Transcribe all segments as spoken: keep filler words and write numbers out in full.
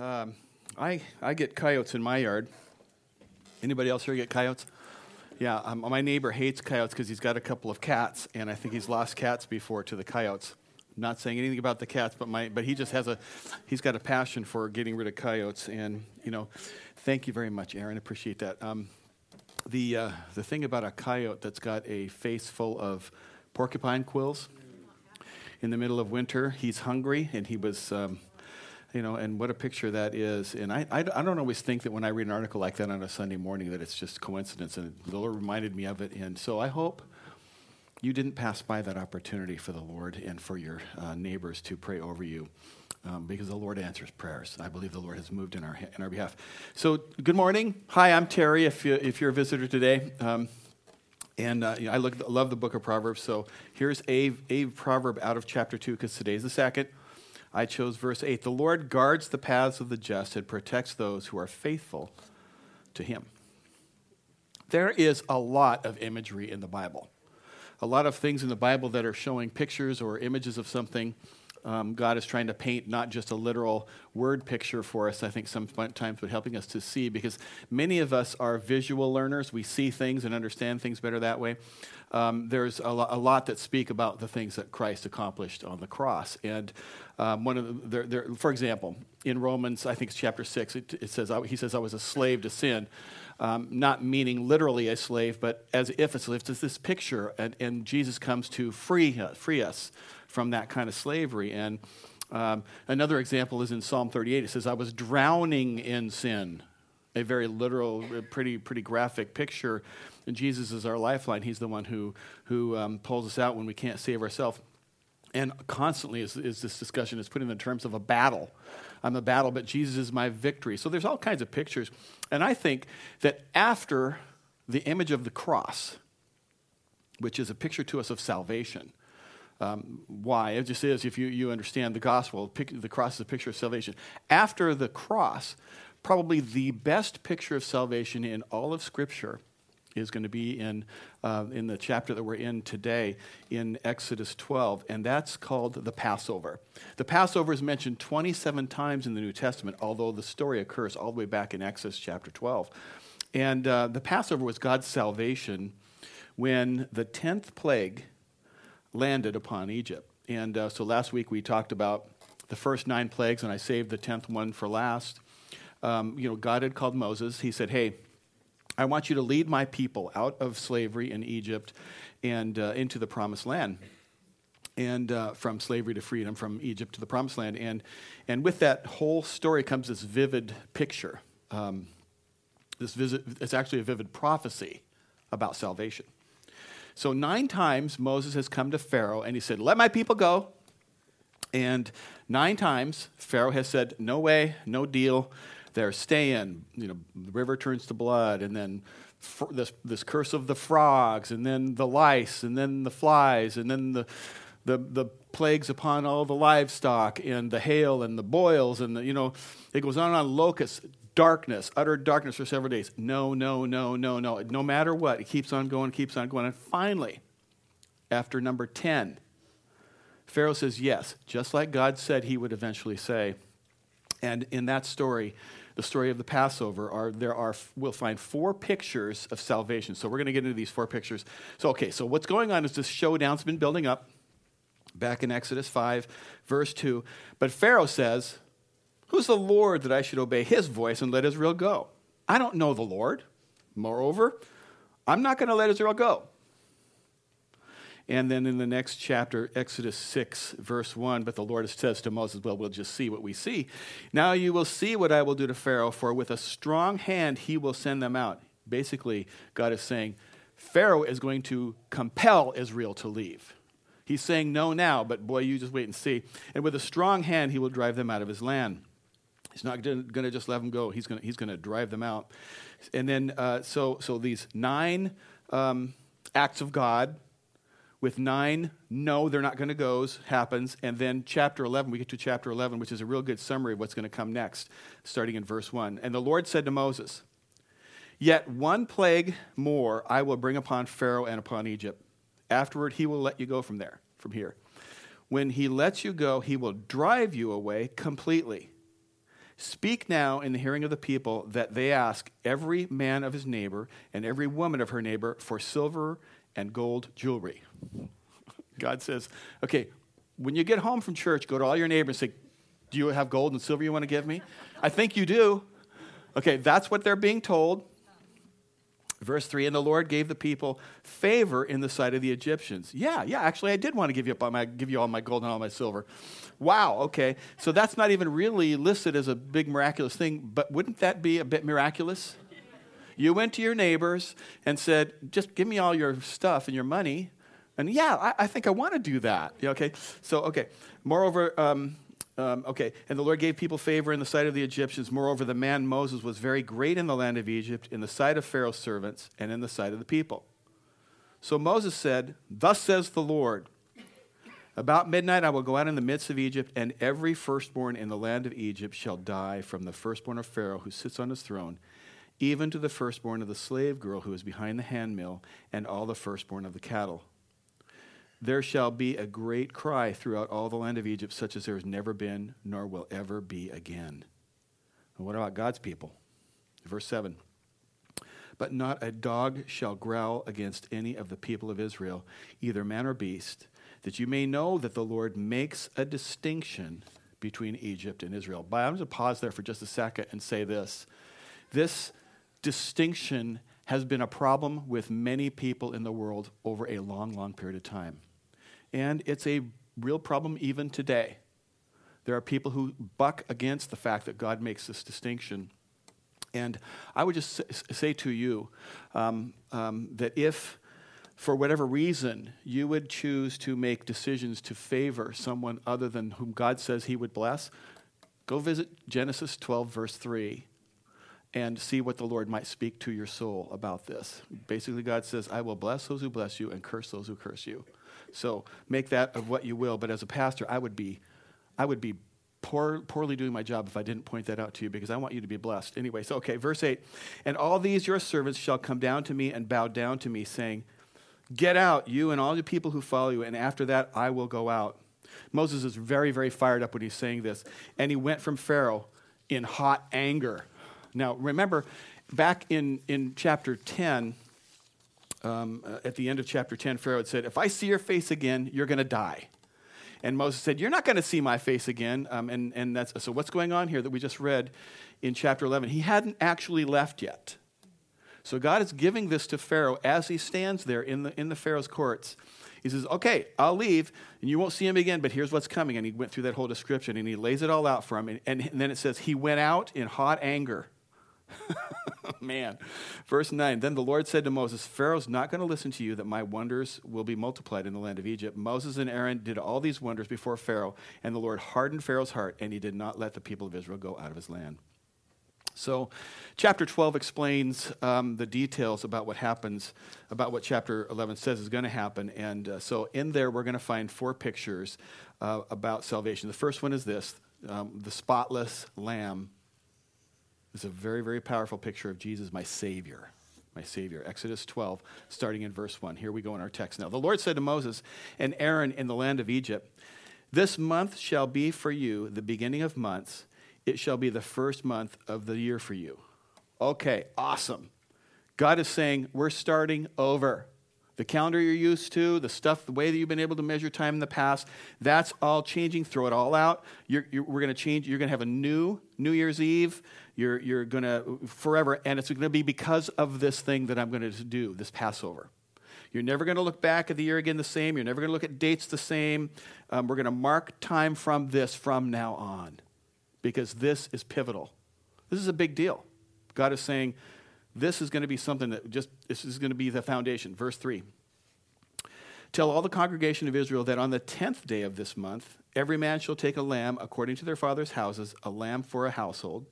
Um, I I get coyotes in my yard. Anybody else here get coyotes? Yeah, um, my neighbor hates coyotes because he's got a couple of cats, and I think he's lost cats before to the coyotes. I'm not saying anything about the cats, but my but he just has a he's got a passion for getting rid of coyotes. And you know, thank you very much, Aaron. Appreciate that. Um, the uh, the thing about a coyote that's got a face full of porcupine quills in the middle of winter, he's hungry, and he was. Um, You know, and what a picture that is. And I, I, I don't always think that when I read an article like that on a Sunday morning that it's just coincidence. And the Lord reminded me of it. And so I hope you didn't pass by that opportunity for the Lord and for your uh, neighbors to pray over you, um, because the Lord answers prayers. I believe the Lord has moved in our in our behalf. So good morning. Hi, I'm Terry, if, you, if you're a visitor today. Um, and uh, you know, I look, love the book of Proverbs. So here's a, a proverb out of chapter two, because today's the second. I chose verse eight. The Lord guards the paths of the just and protects those who are faithful to him. There is a lot of imagery in the Bible. A lot of things in the Bible that are showing pictures or images of something. Um, God is trying to paint not just a literal word picture for us, I think sometimes, but helping us to see, because many of us are visual learners. We see things and understand things better that way. Um, there's a, lo- a lot that speak about the things that Christ accomplished on the cross. And um, one of the, there, there, for example, in Romans, I think it's chapter six, it, it says, I, he says, I was a slave to sin. Um, not meaning literally a slave, but as if a slave. It's this picture, and, and Jesus comes to free uh, free us from that kind of slavery. And um, another example is in Psalm thirty-eight. It says, I was drowning in sin. A very literal, pretty pretty graphic picture. And Jesus is our lifeline. He's the one who, who um, pulls us out when we can't save ourselves. And constantly is, is this discussion is put in the terms of a battle. I'm a battle, but Jesus is my victory. So there's all kinds of pictures. And I think that after the image of the cross, which is a picture to us of salvation, um, why? It just is, if you, you understand the gospel, the cross is a picture of salvation. After the cross, probably the best picture of salvation in all of Scripture is going to be in uh, in the chapter that we're in today, in Exodus twelve, and that's called the Passover. The Passover is mentioned twenty-seven times in the New Testament, although the story occurs all the way back in Exodus chapter twelve. And uh, the Passover was God's salvation when the tenth plague landed upon Egypt. And uh, so last week we talked about the first nine plagues, and I saved the tenth one for last. Um, you know, God had called Moses. He said, hey, I want you to lead my people out of slavery in Egypt and uh, into the promised land, and uh, from slavery to freedom, from Egypt to the promised land. And and with that whole story comes this vivid picture. Um, this visit, it's actually a vivid prophecy about salvation. So nine times Moses has come to Pharaoh and he said, let my people go. And nine times Pharaoh has said, no way, no deal. They're staying, you know, the river turns to blood, and then fr- this this curse of the frogs, and then the lice, and then the flies, and then the, the the plagues upon all the livestock, and the hail, and the boils, and the, you know, it goes on and on, locusts, darkness, utter darkness for several days. No, no, no, no, no. No matter what, it keeps on going, keeps on going. And finally, after number ten, Pharaoh says yes, just like God said he would eventually say. And in that story, the story of the Passover, are there are we'll find four pictures of salvation. So we're going to get into these four pictures. So, okay, so what's going on is this showdown's been building up back in Exodus five, verse two. But Pharaoh says, who's the Lord that I should obey his voice and let Israel go? I don't know the Lord. Moreover, I'm not going to let Israel go. And then in the next chapter, Exodus six, verse one, but the Lord says to Moses, well, we'll just see what we see. Now you will see what I will do to Pharaoh, for with a strong hand he will send them out. Basically, God is saying, Pharaoh is going to compel Israel to leave. He's saying no now, but boy, you just wait and see. And with a strong hand he will drive them out of his land. He's not going to just let them go. He's going to, he's going to drive them out. And then, uh, so, so these nine um, acts of God, with nine, no, they're not going to goes, happens. And then chapter eleven, we get to chapter eleven, which is a real good summary of what's going to come next, starting in verse one. And the Lord said to Moses, yet one plague more I will bring upon Pharaoh and upon Egypt. Afterward, he will let you go from there, from here. When he lets you go, he will drive you away completely. Speak now in the hearing of the people that they ask every man of his neighbor and every woman of her neighbor for silver and gold jewelry. God says, okay, when you get home from church, go to all your neighbors and say, do you have gold and silver you want to give me? I think you do. Okay, that's what they're being told. Verse three, and the Lord gave the people favor in the sight of the Egyptians. Yeah, yeah, actually, I did want to give you up all my, give you all my gold and all my silver. Wow, okay. So that's not even really listed as a big miraculous thing, but wouldn't that be a bit miraculous? You went to your neighbors and said, just give me all your stuff and your money. And yeah, I, I think I want to do that. Yeah, okay, so, okay. Moreover... Um, Um, okay, and the Lord gave people favor in the sight of the Egyptians. Moreover, the man Moses was very great in the land of Egypt, in the sight of Pharaoh's servants, and in the sight of the people. So Moses said, thus says the Lord, about midnight I will go out in the midst of Egypt, and every firstborn in the land of Egypt shall die, from the firstborn of Pharaoh who sits on his throne, even to the firstborn of the slave girl who is behind the handmill, and all the firstborn of the cattle. There shall be a great cry throughout all the land of Egypt, such as there has never been, nor will ever be again. And what about God's people? Verse seven. But not a dog shall growl against any of the people of Israel, either man or beast, that you may know that the Lord makes a distinction between Egypt and Israel. But I'm going to pause there for just a second and say this. This distinction has been a problem with many people in the world over a long, long period of time. And it's a real problem even today. There are people who buck against the fact that God makes this distinction. And I would just say to you um, um, that if, for whatever reason, you would choose to make decisions to favor someone other than whom God says he would bless, go visit Genesis twelve, verse three, and see what the Lord might speak to your soul about this. Basically, God says, I will bless those who bless you and curse those who curse you. So make that of what you will. But as a pastor, I would be I would be poor, poorly doing my job if I didn't point that out to you, because I want you to be blessed. Anyway, so, okay, verse eight. And all these your servants shall come down to me and bow down to me, saying, get out, you and all the people who follow you, and after that I will go out. Moses is very, very fired up when he's saying this. And he went from Pharaoh in hot anger. Now, remember, back in, in chapter ten, um, uh, at the end of chapter ten, Pharaoh had said, if I see your face again, you're going to die. And Moses said, you're not going to see my face again. Um, and, and that's so what's going on here that we just read in chapter eleven? He hadn't actually left yet. So God is giving this to Pharaoh as he stands there in the in the Pharaoh's courts. He says, okay, I'll leave, and you won't see him again, but here's what's coming. And he went through that whole description, and he lays it all out for him. And, and, and then it says, he went out in hot anger. Man. Verse nine, then the Lord said to Moses, Pharaoh's not going to listen to you, that my wonders will be multiplied in the land of Egypt. Moses and Aaron did all these wonders before Pharaoh, and the Lord hardened Pharaoh's heart, and he did not let the people of Israel go out of his land. So chapter twelve explains um, the details about what happens, about what chapter eleven says is going to happen. And uh, so in there, we're going to find four pictures uh, about salvation. The first one is this, um, the spotless lamb. It's a very, very powerful picture of Jesus, my Savior, my Savior. Exodus twelve, starting in verse one. Here we go in our text now. The Lord said to Moses and Aaron in the land of Egypt, this month shall be for you the beginning of months. It shall be the first month of the year for you. Okay, awesome. God is saying, we're starting over. The calendar you're used to, the stuff, the way that you've been able to measure time in the past, that's all changing. Throw it all out. You're, you're, we're going to change. You're going to have a new New Year's Eve. You're, you're going to forever, and it's going to be because of this thing that I'm going to do, this Passover. You're never going to look back at the year again the same. You're never going to look at dates the same. Um, we're going to mark time from this from now on, because this is pivotal. This is a big deal. God is saying, this is going to be something that just, this is going to be the foundation. Verse three. Tell all the congregation of Israel that on the tenth day of this month, every man shall take a lamb according to their father's houses, a lamb for a household.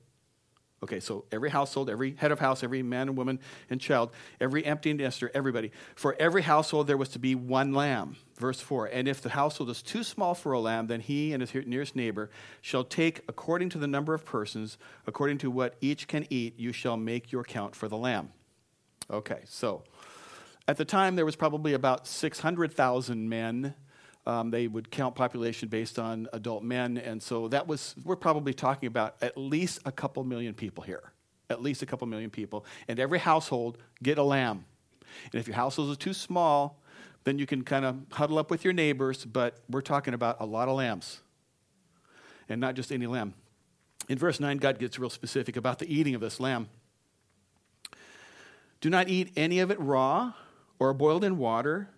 Okay, so every household, every head of house, every man and woman and child, every empty nester, everybody. For every household there was to be one lamb. Verse four, and if the household is too small for a lamb, then he and his nearest neighbor shall take according to the number of persons, according to what each can eat, you shall make your count for the lamb. Okay, so at the time there was probably about six hundred thousand men Um, they would count population based on adult men. And so that was, we're probably talking about at least a couple million people here. At least a couple million people. And every household, get a lamb. And if your household is too small, then you can kind of huddle up with your neighbors. But we're talking about a lot of lambs. And not just any lamb. In verse nine, God gets real specific about the eating of this lamb. Do not eat any of it raw or boiled in water,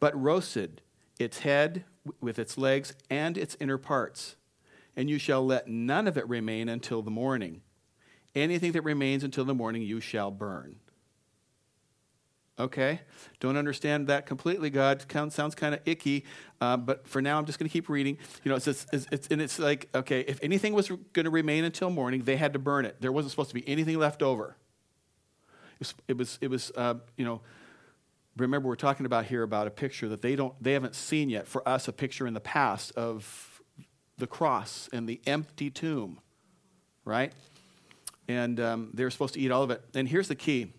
but roasted, its head with its legs and its inner parts, and you shall let none of it remain until the morning. Anything that remains until the morning you shall burn. Okay, don't understand that completely, God. Sounds kind of icky, uh, but for now I'm just going to keep reading. You know, it's, it's, it's, and it's like, okay, if anything was going to remain until morning, they had to burn it. There wasn't supposed to be anything left over. It was, it was, it was uh, you know, remember, we're talking about here about a picture that they don't, they haven't seen yet. For us, a picture in the past of the cross and the empty tomb, right? And um, they were supposed to eat all of it. And here's the key: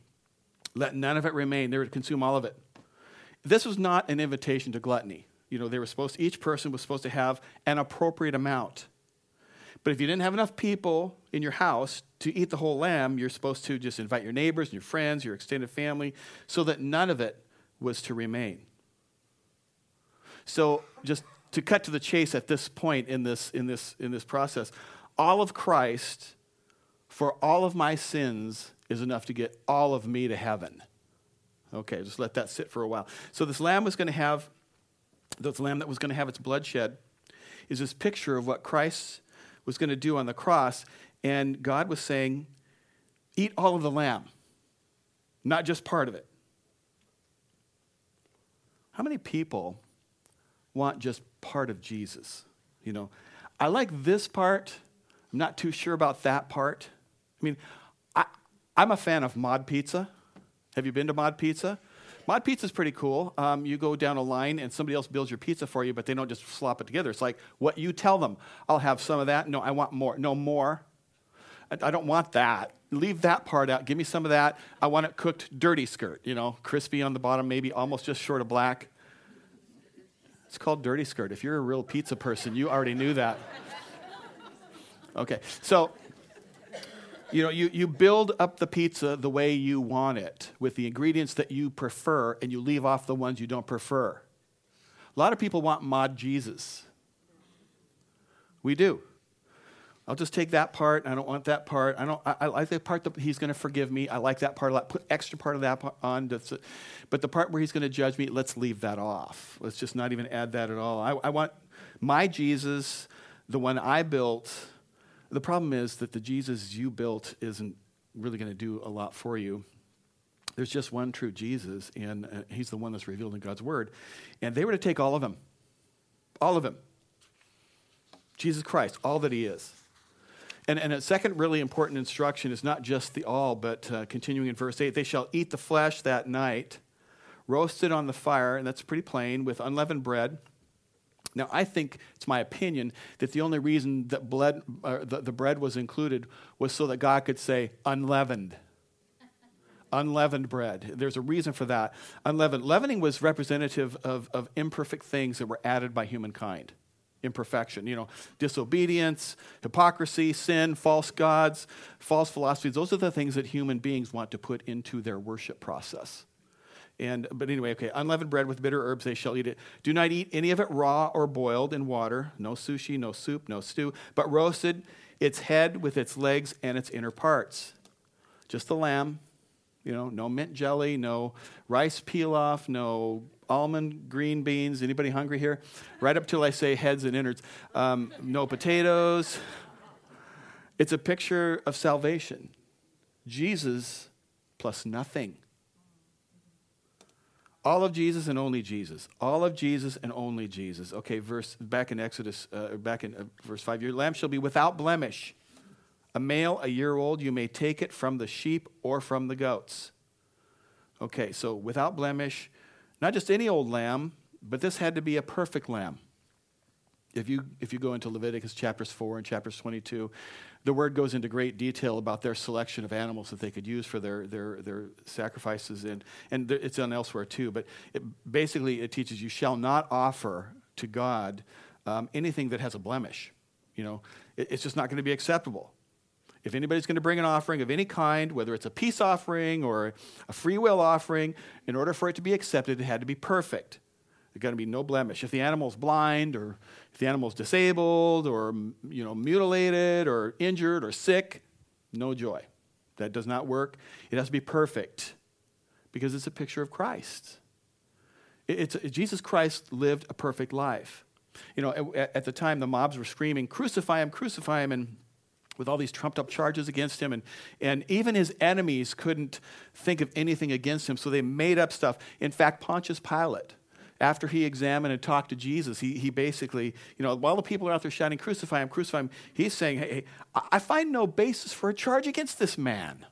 let none of it remain. They were to consume all of it. This was not an invitation to gluttony. You know, they were supposed to, each person was supposed to have an appropriate amount. But if you didn't have enough people in your house to eat the whole lamb, you're supposed to just invite your neighbors and your friends, your extended family, so that none of it was to remain. So just to cut to the chase at this point in this in this in this process, all of Christ for all of my sins is enough to get all of me to heaven. Okay, just let that sit for a while. So this lamb was going to have this lamb that was going to have its blood shed is this picture of what Christ was going to do on the cross, and God was saying, eat all of the lamb, not just part of it. How many people want just part of Jesus? You know, I like this part. I'm not too sure about that part. I mean, I, I'm a fan of Mod Pizza. Have you been to Mod Pizza? Mod Pizza is pretty cool. Um, you go down a line and somebody else builds your pizza for you, but they don't just slop it together. It's like what you tell them. I'll have some of that. No, I want more. No more. I, I don't want that. Leave that part out. Give me some of that. I want it cooked dirty skirt, you know, crispy on the bottom, maybe almost just short of black. It's called dirty skirt. If you're a real pizza person, you already knew that. Okay, so, you know, you, you build up the pizza the way you want it with the ingredients that you prefer, and you leave off the ones you don't prefer. A lot of people want Mod Jesus. We do. I'll just take that part. I don't want that part. I don't. I, I like the part that he's going to forgive me. I like that part a lot. Put extra part of that on. That's it. But the part where he's going to judge me, let's leave that off. Let's just not even add that at all. I, I want my Jesus, the one I built. The problem is that the Jesus you built isn't really going to do a lot for you. There's just one true Jesus, and uh, he's the one that's revealed in God's word. And they were to take all of him. All of him. Jesus Christ, all that he is. And, and a second really important instruction is not just the all, but uh, continuing in verse eight, they shall eat the flesh that night, roasted on the fire, and that's pretty plain, with unleavened bread. Now, I think, it's my opinion, that the only reason that bled, uh, the, the bread was included was so that God could say, unleavened. Unleavened bread. There's a reason for that. Unleavened. Leavening was representative of, of imperfect things that were added by humankind. Imperfection, you know, disobedience, hypocrisy, sin, false gods, false philosophies. Those are the things that human beings want to put into their worship process. And, but anyway, okay, unleavened bread with bitter herbs, they shall eat it. Do not eat any of it raw or boiled in water, no sushi, no soup, no stew, but roasted, its head with its legs and its inner parts. Just the lamb, you know, no mint jelly, no rice pilaf, no almond green beans. Anybody hungry here? Right up till I say heads and innards. Um, no potatoes. It's a picture of salvation. Jesus plus nothing. All of Jesus and only Jesus. All of Jesus and only Jesus. Okay, verse back in Exodus, uh, back in uh, verse five. Your lamb shall be without blemish. A male, a year old, you may take it from the sheep or from the goats. Okay, so without blemish, not just any old lamb, but this had to be a perfect lamb. If you if you go into Leviticus chapters four and chapters twenty-two, the word goes into great detail about their selection of animals that they could use for their their, their sacrifices, and and it's on elsewhere too. But it, basically, it teaches you shall not offer to God um, anything that has a blemish. You know, it, it's just not going to be acceptable. If anybody's going to bring an offering of any kind, whether it's a peace offering or a free will offering, in order for it to be accepted, it had to be perfect. There's got to be no blemish. If the animal's blind, or if the animal's disabled, or you know, mutilated, or injured, or sick, no joy. That does not work. It has to be perfect, because it's a picture of Christ. It's, it's Jesus Christ lived a perfect life. You know, at, at the time the mobs were screaming, "Crucify him! Crucify him!" and with all these trumped up charges against him. And, and even his enemies couldn't think of anything against him, so they made up stuff. In fact, Pontius Pilate, after he examined and talked to Jesus, he, he basically, you know, while the people are out there shouting, "Crucify him, crucify him," he's saying, hey, hey, I find no basis for a charge against this man.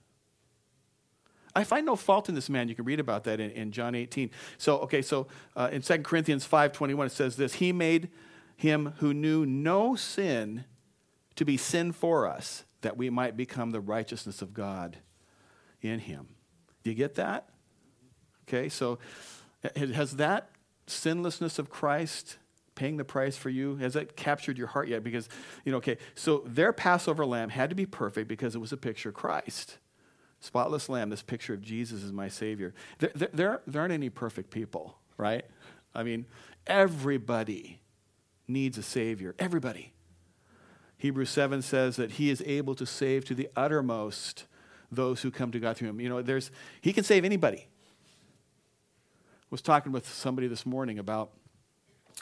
I find no fault in this man. You can read about that in, in John eighteen. So, okay, so uh, in Second Corinthians five twenty-one, it says this: "He made him who knew no sin to be sin for us, that we might become the righteousness of God in him." Do you get that? Okay, so has that sinlessness of Christ paying the price for you, has that captured your heart yet? Because, you know, okay, so their Passover lamb had to be perfect because it was a picture of Christ. Spotless lamb, this picture of Jesus as my Savior. There, there, there aren't any perfect people, right? I mean, everybody needs a Savior. Everybody. Hebrews seven says that he is able to save to the uttermost those who come to God through him. You know, there's he can save anybody. I was talking with somebody this morning about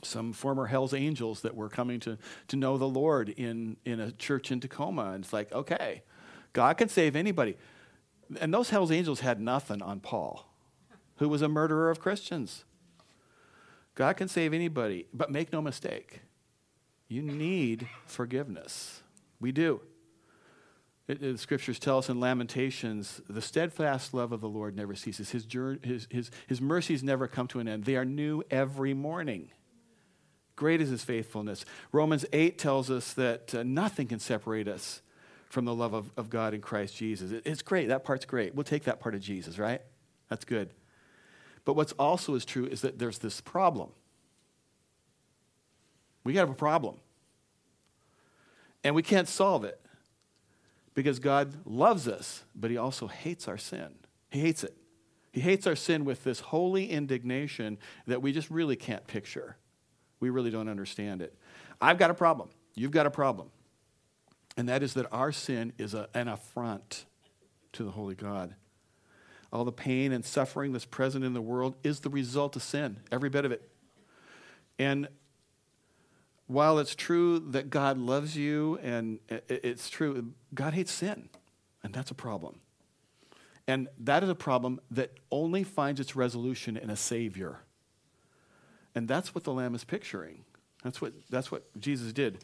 some former Hell's Angels that were coming to, to know the Lord in, in a church in Tacoma. And it's like, okay, God can save anybody. And those Hell's Angels had nothing on Paul, who was a murderer of Christians. God can save anybody, but make no mistake. You need forgiveness. We do. It, it, the scriptures tell us in Lamentations, the steadfast love of the Lord never ceases. His, his, his, his mercies never come to an end. They are new every morning. Great is his faithfulness. Romans eight tells us that uh, nothing can separate us from the love of, of God in Christ Jesus. It, it's great. That part's great. We'll take that part of Jesus, right? That's good. But what's also is true is that there's this problem. We have a problem, and we can't solve it because God loves us, but he also hates our sin. He hates it. He hates our sin with this holy indignation that we just really can't picture. We really don't understand it. I've got a problem. You've got a problem, and that is that our sin is a, an affront to the holy God. All the pain and suffering that's present in the world is the result of sin, every bit of it. And while it's true that God loves you, and it's true, God hates sin, and that's a problem. And that is a problem that only finds its resolution in a Savior. And that's what the Lamb is picturing. That's what, that's what Jesus did.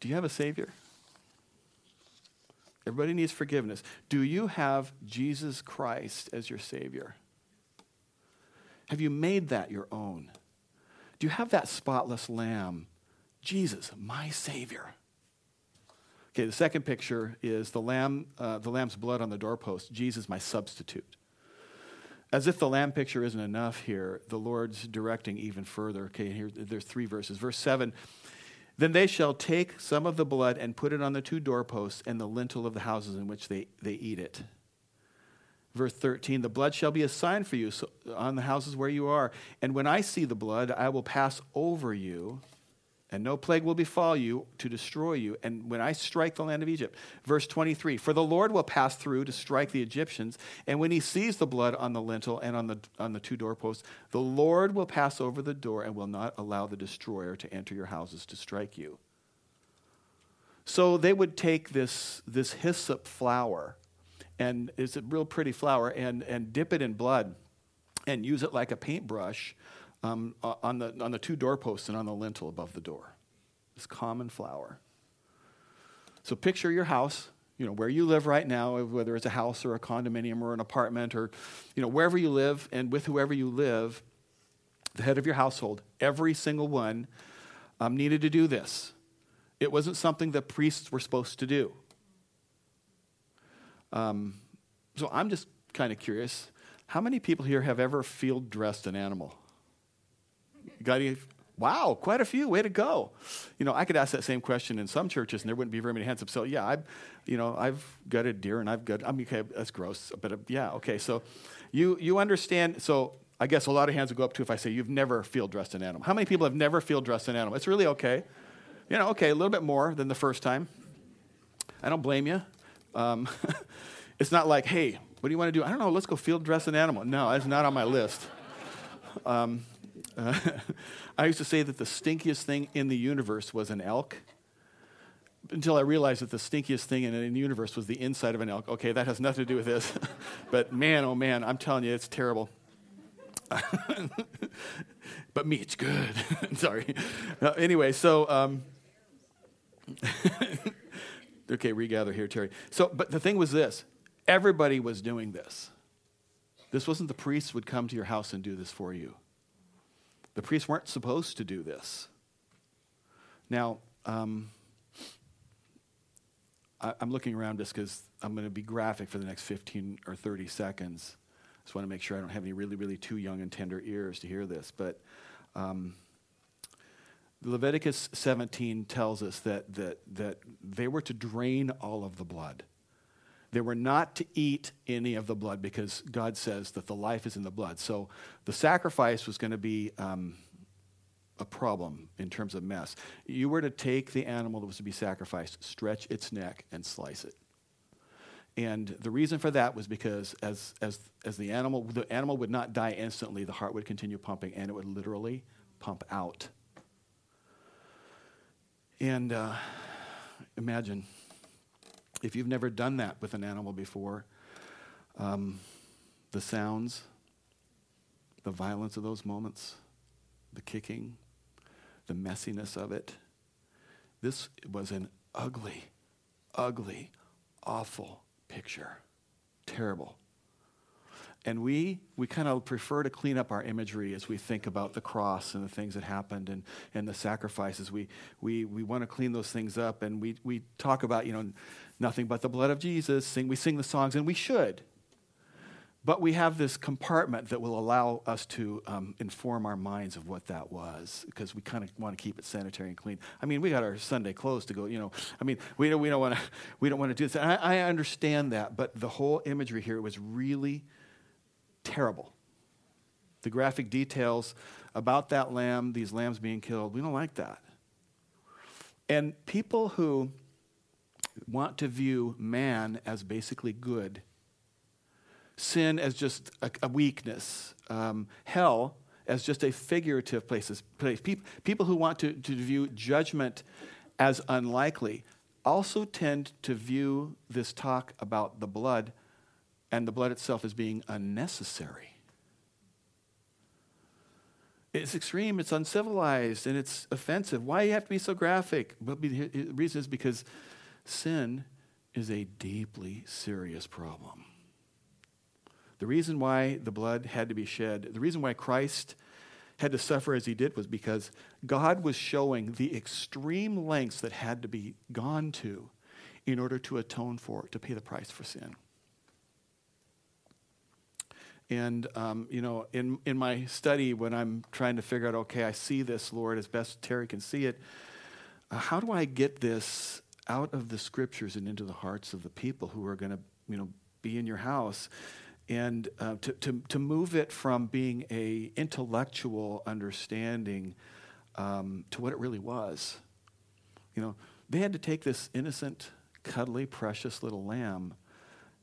Do you have a Savior? Everybody needs forgiveness. Do you have Jesus Christ as your Savior? Have you made that your own? Do you have that spotless lamb? Jesus, my Savior. Okay, the second picture is the lamb, uh, the lamb's blood on the doorpost. Jesus, my substitute. As if the lamb picture isn't enough here, the Lord's directing even further. Okay, here there's three verses. Verse seven, "Then they shall take some of the blood and put it on the two doorposts and the lintel of the houses in which they, they eat it." Verse thirteen, "The blood shall be a sign for you so on the houses where you are. And when I see the blood, I will pass over you, and no plague will befall you to destroy you. And when I strike the land of Egypt." Verse twenty-three, "For the Lord will pass through to strike the Egyptians. And when he sees the blood on the lintel and on the on the two doorposts, the Lord will pass over the door and will not allow the destroyer to enter your houses to strike you." So they would take this, this hyssop flower, and it's a real pretty flower, and, and dip it in blood and use it like a paintbrush um, on the on the two doorposts and on the lintel above the door. This common flower. So picture your house, you know, where you live right now, whether it's a house or a condominium or an apartment or, you know, wherever you live and with whoever you live, the head of your household, every single one um, needed to do this. It wasn't something that priests were supposed to do. Um, so I'm just kind of curious, how many people here have ever field dressed an animal? Got any? Wow, quite a few. Way to go. You know, I could ask that same question in some churches, and there wouldn't be very many hands up. So, yeah, I, you know, I've gutted deer, and I've gutted. I mean, okay, that's gross, but uh, yeah, okay. So, you you understand? So, I guess a lot of hands would go up too if I say you've never field dressed an animal. How many people have never field dressed an animal? It's really okay. You know, okay, a little bit more than the first time. I don't blame you. Um, it's not like, hey, what do you want to do? I don't know. Let's go field dress an animal. No, that's not on my list. Um, uh, I used to say that the stinkiest thing in the universe was an elk, until I realized that the stinkiest thing in, in the universe was the inside of an elk. Okay, that has nothing to do with this. But man, oh man, I'm telling you, it's terrible. But meat's good. Sorry. No, anyway, so... Um, okay, regather here, Terry. So, but the thing was this. Everybody was doing this. This wasn't the priests would come to your house and do this for you. The priests weren't supposed to do this. Now, um, I, I'm looking around just because I'm going to be graphic for the next fifteen or thirty seconds. Just want to make sure I don't have any really, really too young and tender ears to hear this. But um, Leviticus seventeen tells us that, that that they were to drain all of the blood. They were not to eat any of the blood because God says that the life is in the blood. So the sacrifice was going to be um, a problem in terms of mess. You were to take the animal that was to be sacrificed, stretch its neck, and slice it. And the reason for that was because as as as the animal the animal would not die instantly, the heart would continue pumping, and it would literally pump out. And uh, imagine... if you've never done that with an animal before, um, the sounds, the violence of those moments, the kicking, the messiness of it, this was an ugly, ugly, awful picture. Terrible. And we we kind of prefer to clean up our imagery as we think about the cross and the things that happened and, and the sacrifices. We we we want to clean those things up, and we we talk about, you know, nothing but the blood of Jesus. Sing we sing the songs, and we should. But we have this compartment that will allow us to um, inform our minds of what that was, because we kind of want to keep it sanitary and clean. I mean, we got our Sunday clothes to go. You know, I mean, we don't we don't want to we don't want to do this. And I, I understand that, but the whole imagery here was really terrible. The graphic details about that lamb, these lambs being killed, we don't like that. And people who want to view man as basically good, sin as just a, a weakness, um, hell as just a figurative place, place. People, people who want to, to view judgment as unlikely also tend to view this talk about the blood and the blood itself as being unnecessary. It's extreme, it's uncivilized, and it's offensive. Why do you have to be so graphic? Well, the reason is because sin is a deeply serious problem. The reason why the blood had to be shed, the reason why Christ had to suffer as he did, was because God was showing the extreme lengths that had to be gone to in order to atone for, to pay the price for sin. And, um, you know, in, in my study, when I'm trying to figure out, okay, I see this, Lord, as best Terry can see it, uh, how do I get this out of the scriptures and into the hearts of the people who are going to, you know, be in your house, and uh, to, to to move it from being a intellectual understanding um, to what it really was? You know, they had to take this innocent, cuddly, precious little lamb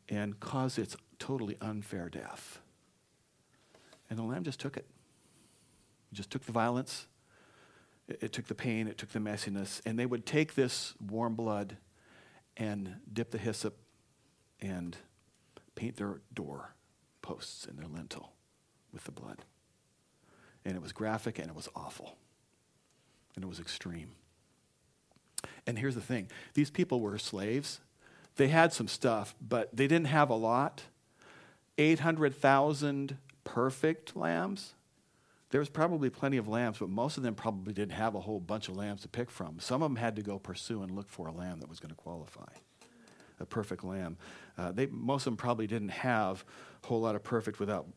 and cause its totally unfair death. And the lamb just took it. It just took the violence. It, it took the pain. It took the messiness. And they would take this warm blood and dip the hyssop and paint their door posts and their lintel with the blood. And it was graphic, and it was awful. And it was extreme. And here's the thing. These people were slaves. They had some stuff, but they didn't have a lot. eight hundred thousand perfect lambs. There was probably plenty of lambs, but most of them probably didn't have a whole bunch of lambs to pick from. Some of them had to go pursue and look for a lamb that was going to qualify, a perfect lamb. Uh, they, most of them probably didn't have a whole lot of perfect without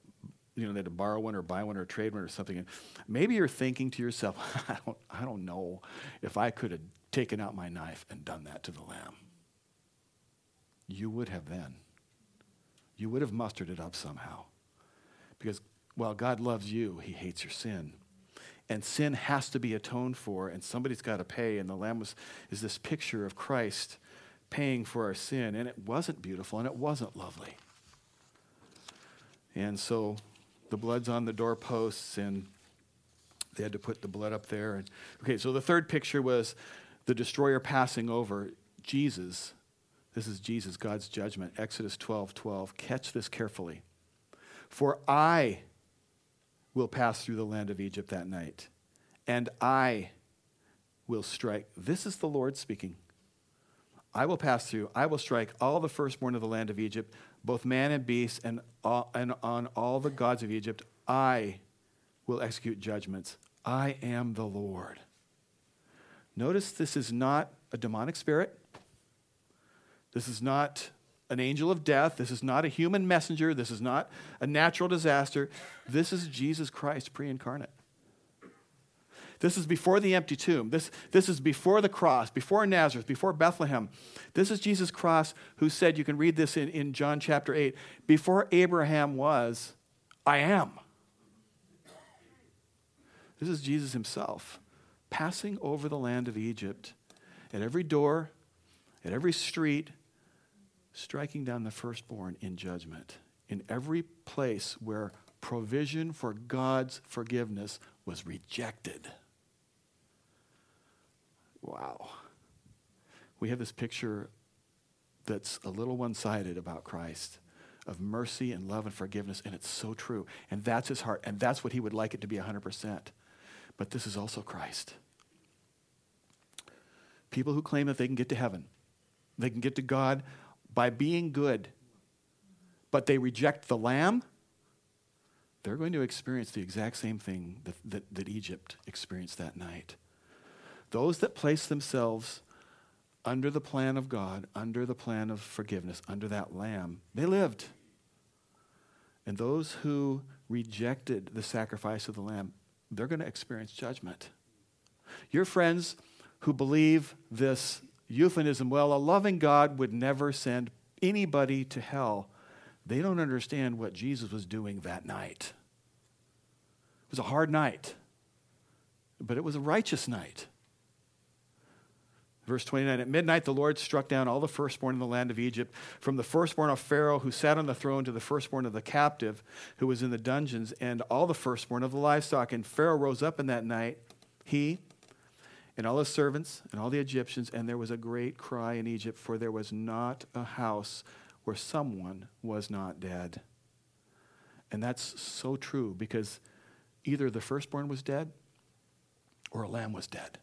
you know, they had to borrow one or buy one or trade one or something. And maybe you're thinking to yourself, I don't, I don't know if I could have taken out my knife and done that to the lamb. You would have then. You would have mustered it up somehow. Because while God loves you, he hates your sin. And sin has to be atoned for, and somebody's got to pay. And the lamb was, is this picture of Christ paying for our sin. And it wasn't beautiful, and it wasn't lovely. And so the blood's on the doorposts, and they had to put the blood up there. And okay, so the third picture was the destroyer passing over. Jesus, this is Jesus, God's judgment. Exodus twelve twelve. Catch this carefully. For I will pass through the land of Egypt that night, and I will strike. This is the Lord speaking. I will pass through. I will strike all the firstborn of the land of Egypt, both man and beast, and, all, and on all the gods of Egypt, I will execute judgments. I am the Lord. Notice this is not a demonic spirit. This is not an angel of death. This is not a human messenger. This is not a natural disaster. This is Jesus Christ pre-incarnate. This is before the empty tomb. This, this is before the cross, before Nazareth, before Bethlehem. This is Jesus' cross, who said, you can read this in, in John chapter eight, before Abraham was, I am. This is Jesus himself passing over the land of Egypt, at every door, at every street, striking down the firstborn in judgment, in every place where provision for God's forgiveness was rejected. Wow. We have this picture that's a little one-sided about Christ, of mercy and love and forgiveness, and it's so true. And that's his heart, and that's what he would like it to be one hundred percent. But this is also Christ. People who claim that they can get to heaven, they can get to God by being good, but they reject the Lamb, they're going to experience the exact same thing that, that, that Egypt experienced that night. Those that place themselves under the plan of God, under the plan of forgiveness, under that Lamb, they lived. And those who rejected the sacrifice of the Lamb, they're going to experience judgment. Your friends who believe this euphemism, well, a loving God would never send anybody to hell, they don't understand what Jesus was doing that night. It was a hard night, but it was a righteous night. Verse twenty-nine, at midnight the Lord struck down all the firstborn in the land of Egypt, from the firstborn of Pharaoh who sat on the throne to the firstborn of the captive who was in the dungeons, and all the firstborn of the livestock. And Pharaoh rose up in that night, he and all his servants and all the Egyptians, and there was a great cry in Egypt, for there was not a house where someone was not dead. And that's so true, because either the firstborn was dead or a lamb was dead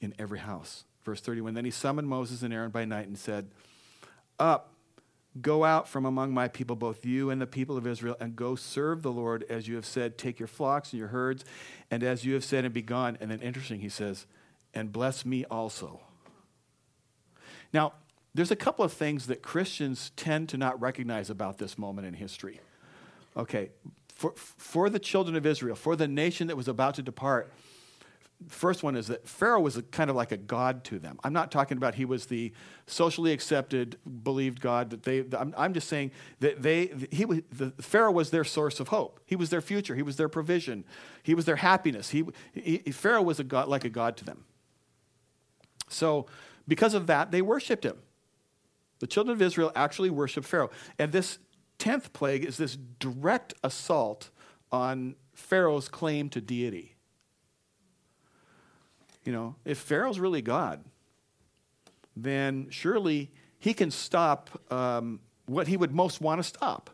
in every house. Verse thirty-one, then he summoned Moses and Aaron by night and said, up, go out from among my people, both you and the people of Israel, and go serve the Lord as you have said. Take your flocks and your herds, and as you have said, and be gone. And then interesting, he says, and bless me also. Now, there's a couple of things that Christians tend to not recognize about this moment in history. Okay, for, for the children of Israel, for the nation that was about to depart, first one is that Pharaoh was a, kind of like a god to them. I'm not talking about he was the socially accepted, believed God. That they, I'm, I'm just saying that they, he was, the Pharaoh was their source of hope. He was their future. He was their provision. He was their happiness. He, he Pharaoh was a god, like a god to them. So because of that, they worshipped him. The children of Israel actually worshiped Pharaoh. And this tenth plague is this direct assault on Pharaoh's claim to deity. You know, if Pharaoh's really God, then surely he can stop um, what he would most want to stop,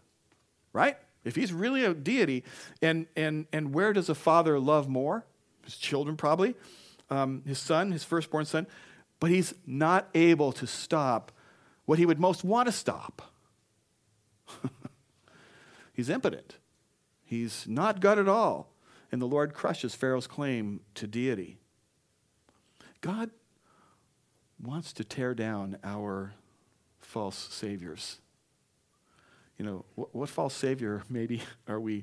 right? If he's really a deity, and and and where does a father love more? His children, probably. Um, his son, his firstborn son. But he's not able to stop what he would most want to stop. He's impotent. He's not God at all. And the Lord crushes Pharaoh's claim to deity. God wants to tear down our false saviors. you know, what, what false savior maybe are we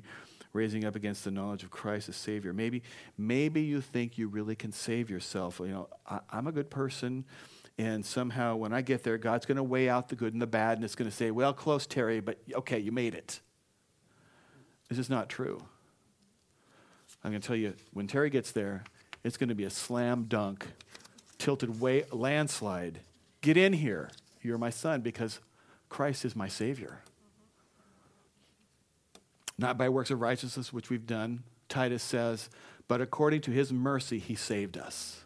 raising up against the knowledge of Christ as Savior? Maybe maybe you think you really can save yourself. You know, I, I'm a good person, and somehow when I get there, God's going to weigh out the good and the bad, and it's going to say, well, close, Terry, but okay, you made it. This is not true. I'm going to tell you, when Terry gets there, it's going to be a slam dunk, tilted way, landslide. Get in here. You're my son because Christ is my Savior. Not by works of righteousness which we've done, Titus says, but according to his mercy he saved us.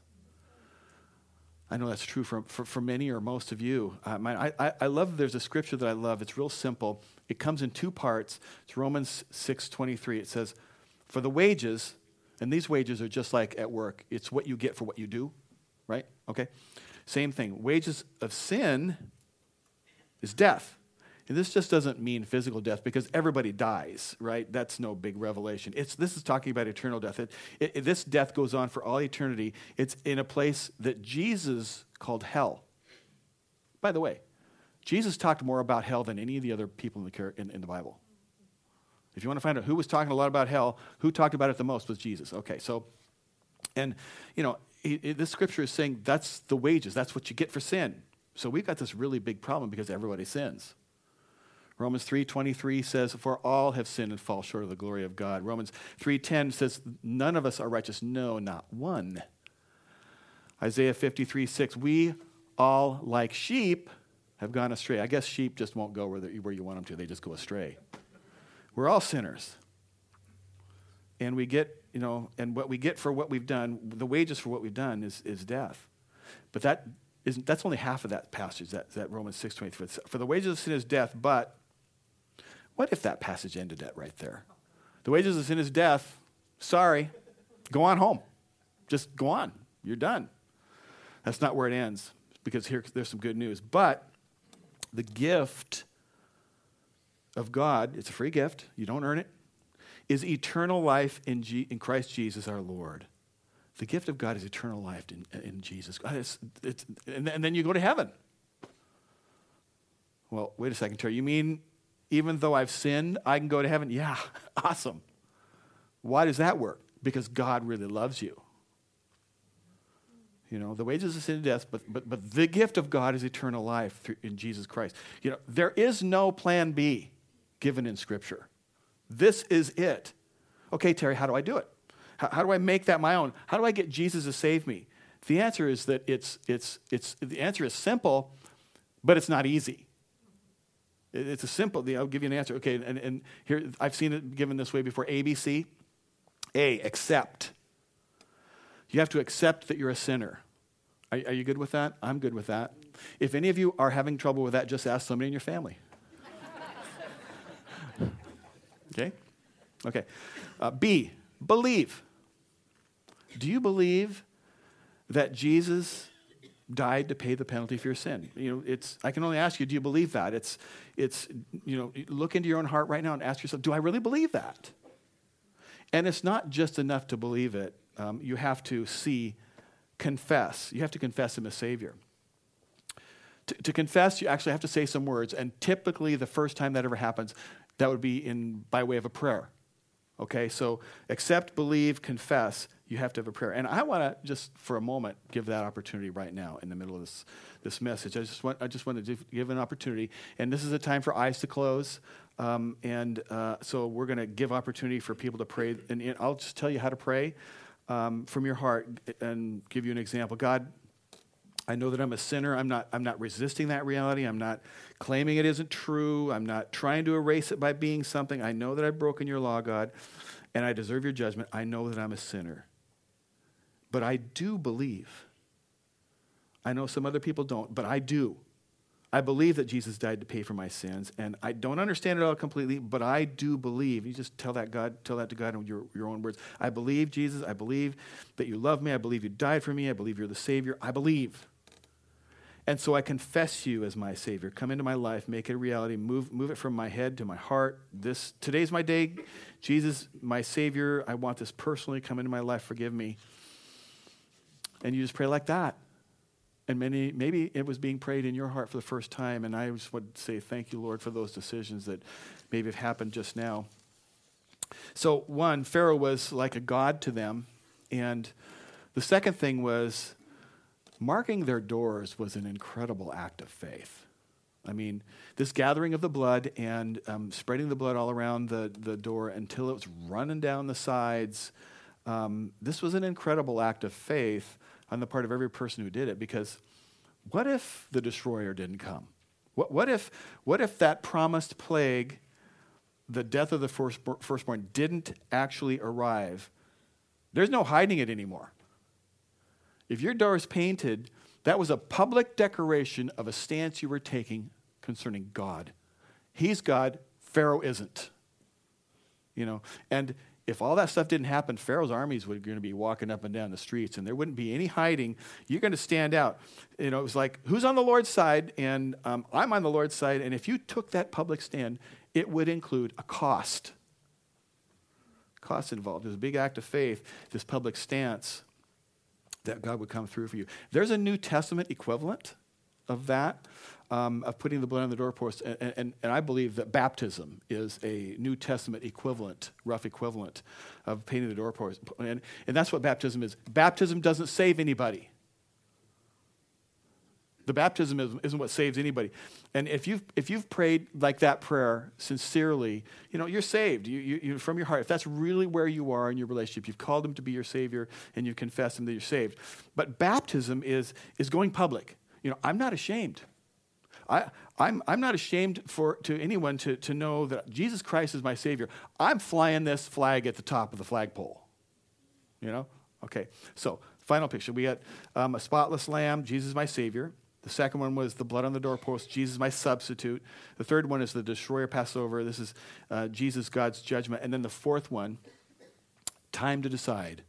I know that's true for, for, for many or most of you. Um, I, I, I love, there's a scripture that I love. It's real simple. It comes in two parts. It's Romans six twenty-three. It says, for the wages, and these wages are just like at work. It's what you get for what you do, right? Okay. Same thing. Wages of sin is death. And this just doesn't mean physical death because everybody dies, right? That's no big revelation. It's This is talking about eternal death. It, it, this death goes on for all eternity. It's in a place that Jesus called hell. By the way, Jesus talked more about hell than any of the other people in the, in, in the Bible. If you want to find out who was talking a lot about hell, who talked about it the most was Jesus. Okay, so, and, you know, it, it, this scripture is saying that's the wages. That's what you get for sin. So we've got this really big problem because everybody sins. Romans three twenty-three says, for all have sinned and fall short of the glory of God. Romans three ten says, none of us are righteous. No, not one. Isaiah fifty-three six, we all like sheep have gone astray. I guess sheep just won't go where, where you want them to. They just go astray. We're all sinners. And we get, you know, and what we get for what we've done, the wages for what we've done is, is death. But that isn't, that's only half of that passage, that, that Romans six twenty-three. For the wages of sin is death, but what if that passage ended at right there? The wages of sin is death. Sorry. Go on home. Just go on. You're done. That's not where it ends because here there's some good news. But the gift of God, it's a free gift. You don't earn it, is eternal life in, G- in Christ Jesus our Lord. The gift of God is eternal life in, in Jesus. It's, it's, and, and then you go to heaven. Well, wait a second, Terry. You mean even though I've sinned, I can go to heaven? Yeah, awesome. Why does that work? Because God really loves you. You know, the wages of sin is death, but, but, but the gift of God is eternal life through, in Jesus Christ. You know, there is no plan B given in Scripture. This is it. Okay, Terry, how do I do it? How, how do I make that my own? How do I get Jesus to save me? The answer is that it's it's it's the answer is simple, but it's not easy. It, it's a simple. I'll give you an answer. Okay, and, and here I've seen it given this way before. A, B, C. A, accept. You have to accept that you're a sinner. Are, are you good with that? I'm good with that. If any of you are having trouble with that, just ask somebody in your family. Okay, okay. Uh, B. Believe. Do you believe that Jesus died to pay the penalty for your sin? You know, it's. I can only ask you, do you believe that? It's, it's. You know, look into your own heart right now and ask yourself, do I really believe that? And it's not just enough to believe it. Um, you have to see, confess. You have to confess him as Savior. T- to confess, you actually have to say some words. And typically, the first time that ever happens, that would be in by way of a prayer. Okay, so accept, believe, confess, you have to have a prayer. And I want to just for a moment give that opportunity right now in the middle of this, this message. I just want I just want to give an opportunity. And this is a time for eyes to close. Um, and uh, so we're going to give opportunity for people to pray. And, and I'll just tell you how to pray um, from your heart and give you an example. God, I know that I'm a sinner. I'm not I'm not resisting that reality. I'm not claiming it isn't true. I'm not trying to erase it by being something. I know that I've broken your law, God, and I deserve your judgment. I know that I'm a sinner. But I do believe. I know some other people don't, but I do. I believe that Jesus died to pay for my sins, and I don't understand it all completely, but I do believe. You just tell that God, tell that to God in your, your own words. I believe, Jesus. I believe that you love me. I believe you died for me. I believe you're the Savior. I believe. And so I confess you as my Savior. Come into my life, make it a reality, move move it from my head to my heart. This today's my day. Jesus, my Savior, I want this personally. Come into my life, forgive me. And you just pray like that. And many, maybe it was being prayed in your heart for the first time, and I just would say thank you, Lord, for those decisions that maybe have happened just now. So one, Pharaoh was like a god to them, and the second thing was marking their doors was an incredible act of faith. I mean, this gathering of the blood and um, spreading the blood all around the, the door until it was running down the sides, um, this was an incredible act of faith on the part of every person who did it, because what if the destroyer didn't come? What, what if what if that promised plague, the death of the first, firstborn, didn't actually arrive? There's no hiding it anymore. If your door is painted, that was a public declaration of a stance you were taking concerning God. He's God, Pharaoh isn't. You know, and if all that stuff didn't happen, Pharaoh's armies were going to be walking up and down the streets, and there wouldn't be any hiding. You're going to stand out. You know, it was like, who's on the Lord's side? And um, I'm on the Lord's side. And if you took that public stand, it would include a cost. Cost involved. It was a big act of faith, this public stance that God would come through for you. There's a New Testament equivalent of that, um, of putting the blood on the doorpost, and, and, and I believe that baptism is a New Testament equivalent, rough equivalent, of painting the doorpost, and, and that's what baptism is. Baptism doesn't save anybody. The baptism is, isn't what saves anybody, and if you've if you've prayed like that prayer sincerely, you know you're saved. You, you you from your heart. If that's really where you are in your relationship, you've called Him to be your Savior, and you confess Him that you're saved. But baptism is is going public. You know, I'm not ashamed. I I'm I'm not ashamed for to anyone to to know that Jesus Christ is my Savior. I'm flying this flag at the top of the flagpole. You know, okay. So final picture. We got um, a spotless Lamb. Jesus, my Savior. The second one was the blood on the doorpost, Jesus, my substitute. The third one is the destroyer Passover. This is uh, Jesus, God's judgment. And then the fourth one, time to decide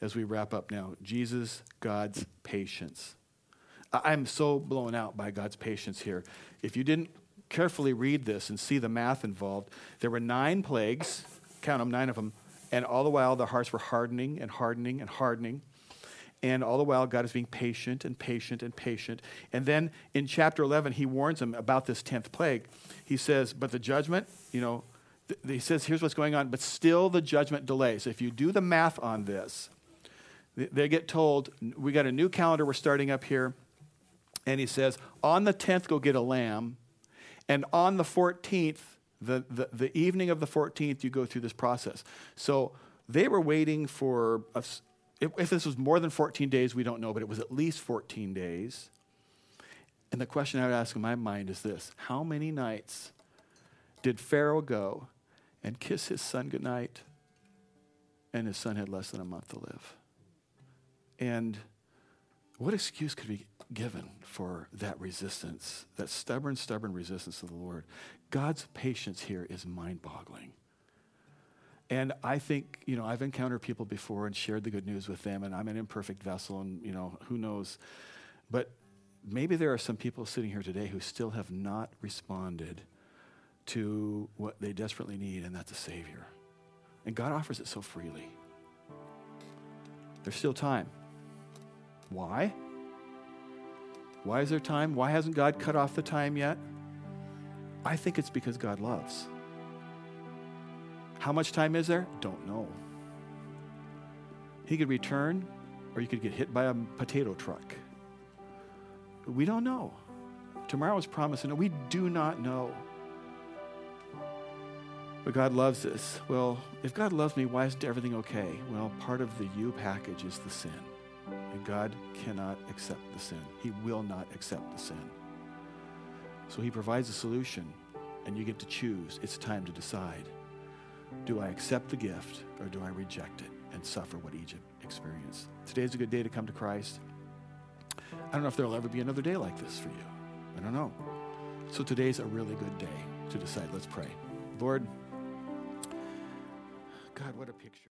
as we wrap up now. Jesus, God's patience. I'm so blown out by God's patience here. If you didn't carefully read this and see the math involved, there were nine plagues, count them, nine of them, and all the while the hearts were hardening and hardening and hardening. And all the while, God is being patient and patient and patient. And then in chapter eleven, he warns them about this tenth plague. He says, but the judgment, you know, th- he says, here's what's going on, but still the judgment delays. If you do the math on this, th- they get told, we got a new calendar we're starting up here. And he says, on the tenth, go get a lamb. And on the fourteenth, the, the, the evening of the fourteenth, you go through this process. So they were waiting for a If this was more than fourteen days, we don't know, but it was at least fourteen days. And the question I would ask in my mind is this: how many nights did Pharaoh go and kiss his son goodnight, and his son had less than a month to live? And what excuse could be given for that resistance, that stubborn, stubborn resistance to the Lord? God's patience here is mind-boggling. And I think, you know, I've encountered people before and shared the good news with them, and I'm an imperfect vessel, and, you know, who knows. But maybe there are some people sitting here today who still have not responded to what they desperately need, and that's a Savior. And God offers it so freely. There's still time. Why? Why is there time? Why hasn't God cut off the time yet? I think it's because God loves. How much time is there? Don't know. He could return, or you could get hit by a potato truck. We don't know. Tomorrow is promised, and we do not know. But God loves this. Well, if God loves me, why isn't everything okay? Well, part of the you package is the sin, and God cannot accept the sin. He will not accept the sin. So He provides a solution, and you get to choose. It's time to decide. Do I accept the gift, or do I reject it and suffer what Egypt experienced? Today's a good day to come to Christ. I don't know if there'll ever be another day like this for you. I don't know. So today's a really good day to decide. Let's pray. Lord, God, what a picture.